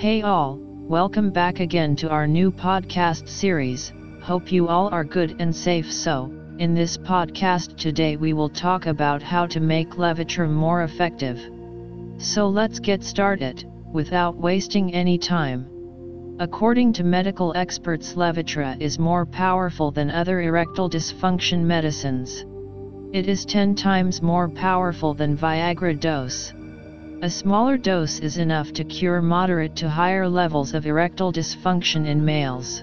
Hey all, welcome back again to our new podcast series. Hope you all are good and safe. So, in this podcast today we will talk about how to make Levitra more effective. So let's get started, without wasting any time. According to medical experts, Levitra is more powerful than other erectile dysfunction medicines. It is 10 times more powerful than Viagra dose. A smaller dose is enough to cure moderate to higher levels of erectile dysfunction in males.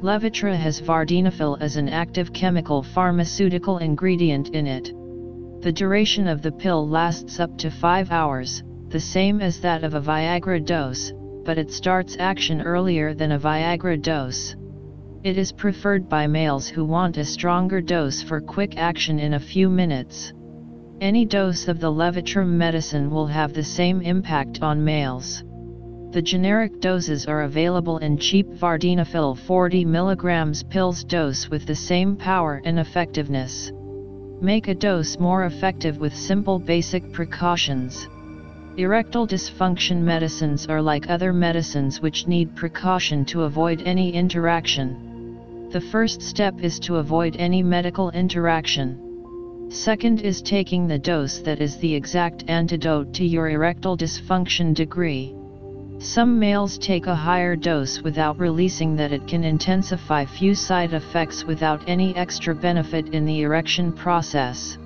Levitra has vardenafil as an active chemical pharmaceutical ingredient in it. The duration of the pill lasts up to 5 hours, the same as that of a Viagra dose, but it starts action earlier than a Viagra dose. It is preferred by males who want a stronger dose for quick action in a few minutes. Any dose of the Levitra medicine will have the same impact on males. The generic doses are available in cheap Vardenafil 40 mg pills dose with the same power and effectiveness. Make a dose more effective with simple basic precautions. Erectile dysfunction medicines are like other medicines which need precaution to avoid any interaction. The first step is to avoid any medical interaction. Second is taking the dose that is the exact antidote to your erectile dysfunction degree. Some males take a higher dose without realizing that it can intensify few side effects without any extra benefit in the erection process.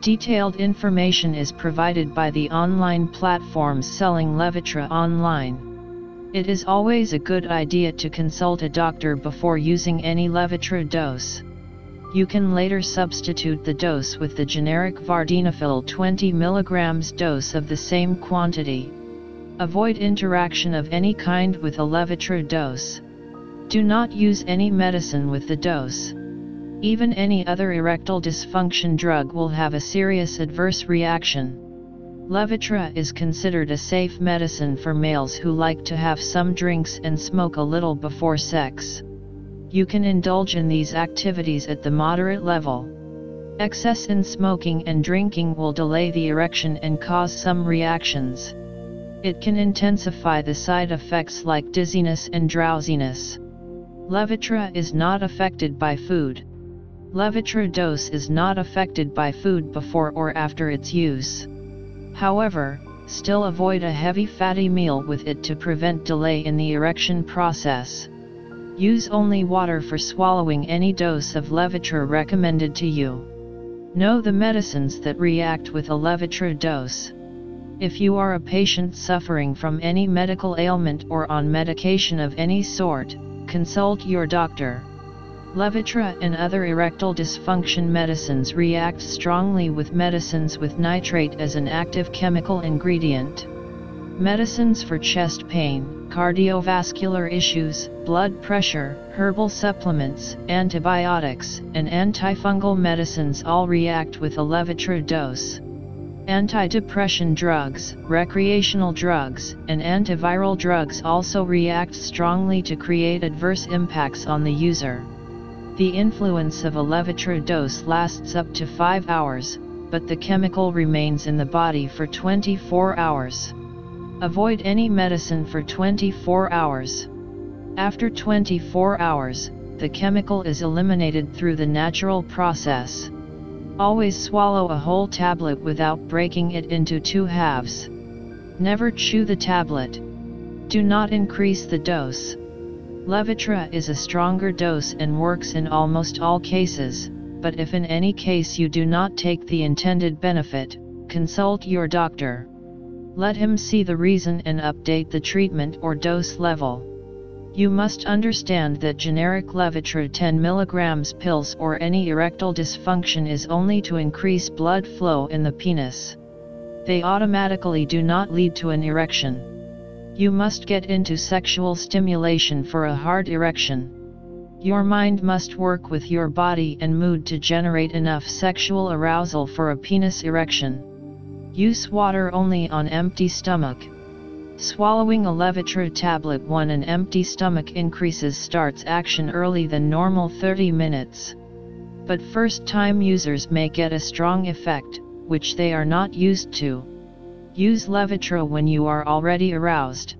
Detailed information is provided by the online platforms selling Levitra online. It is always a good idea to consult a doctor before using any Levitra dose. You can later substitute the dose with the generic Vardenafil 20 mg dose of the same quantity. Avoid interaction of any kind with a Levitra dose. Do not use any medicine with the dose. Even any other erectile dysfunction drug will have a serious adverse reaction. Levitra is considered a safe medicine for males who like to have some drinks and smoke a little before sex. You can indulge in these activities at the moderate level. Excess in smoking and drinking will delay the erection and cause some reactions. It can intensify the side effects like dizziness and drowsiness. Levitra is not affected by food. Levitra dose is not affected by food before or after its use. However, still avoid a heavy fatty meal with it to prevent delay in the erection process. Use only water for swallowing any dose of Levitra recommended to you. Know the medicines that react with a Levitra dose. If you are a patient suffering from any medical ailment or on medication of any sort, consult your doctor. Levitra and other erectile dysfunction medicines react strongly with medicines with nitrate as an active chemical ingredient. Medicines for chest pain, cardiovascular issues, blood pressure, herbal supplements, antibiotics, and antifungal medicines all react with a Levitra dose. Antidepressant drugs, recreational drugs, and antiviral drugs also react strongly to create adverse impacts on the user. The influence of a Levitra dose lasts up to 5 hours, but the chemical remains in the body for 24 hours. Avoid any medicine for 24 hours. After 24 hours, the chemical is eliminated through the natural process. Always swallow a whole tablet without breaking it into 2 halves. Never chew the tablet. Do not increase the dose. Levitra is a stronger dose and works in almost all cases, but if in any case you do not take the intended benefit, consult your doctor. Let him see the reason and update the treatment or dose level. You must understand that generic Levitra 10 mg pills or any erectile dysfunction is only to increase blood flow in the penis. They automatically do not lead to an erection. You must get into sexual stimulation for a hard erection. Your mind must work with your body and mood to generate enough sexual arousal for a penis erection. Use water only on empty stomach. Swallowing a Levitra tablet on an empty stomach starts action early than normal 30 minutes. But first-time users may get a strong effect, which they are not used to. Use Levitra when you are already aroused.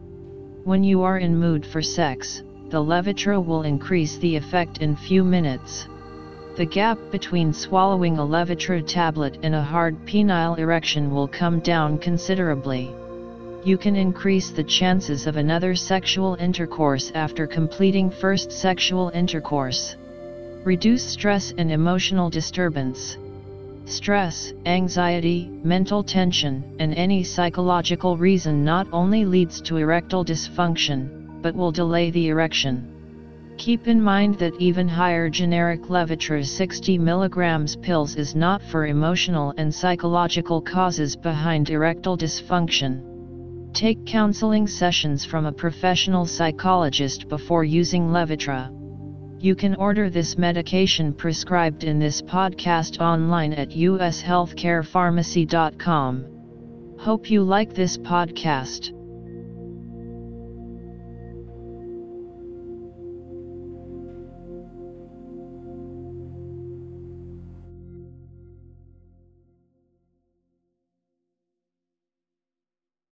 When you are in mood for sex, the Levitra will increase the effect in few minutes. The gap between swallowing a Levitra tablet and a hard penile erection will come down considerably. You can increase the chances of another sexual intercourse after completing first sexual intercourse. Reduce stress and emotional disturbance. Stress, anxiety, mental tension, and any psychological reason not only leads to erectile dysfunction, but will delay the erection. Keep in mind that even higher generic Levitra 60 mg pills is not for emotional and psychological causes behind erectile dysfunction. Take counseling sessions from a professional psychologist before using Levitra. You can order this medication prescribed in this podcast online at USHealthcarePharmacy.com. Hope you like this podcast.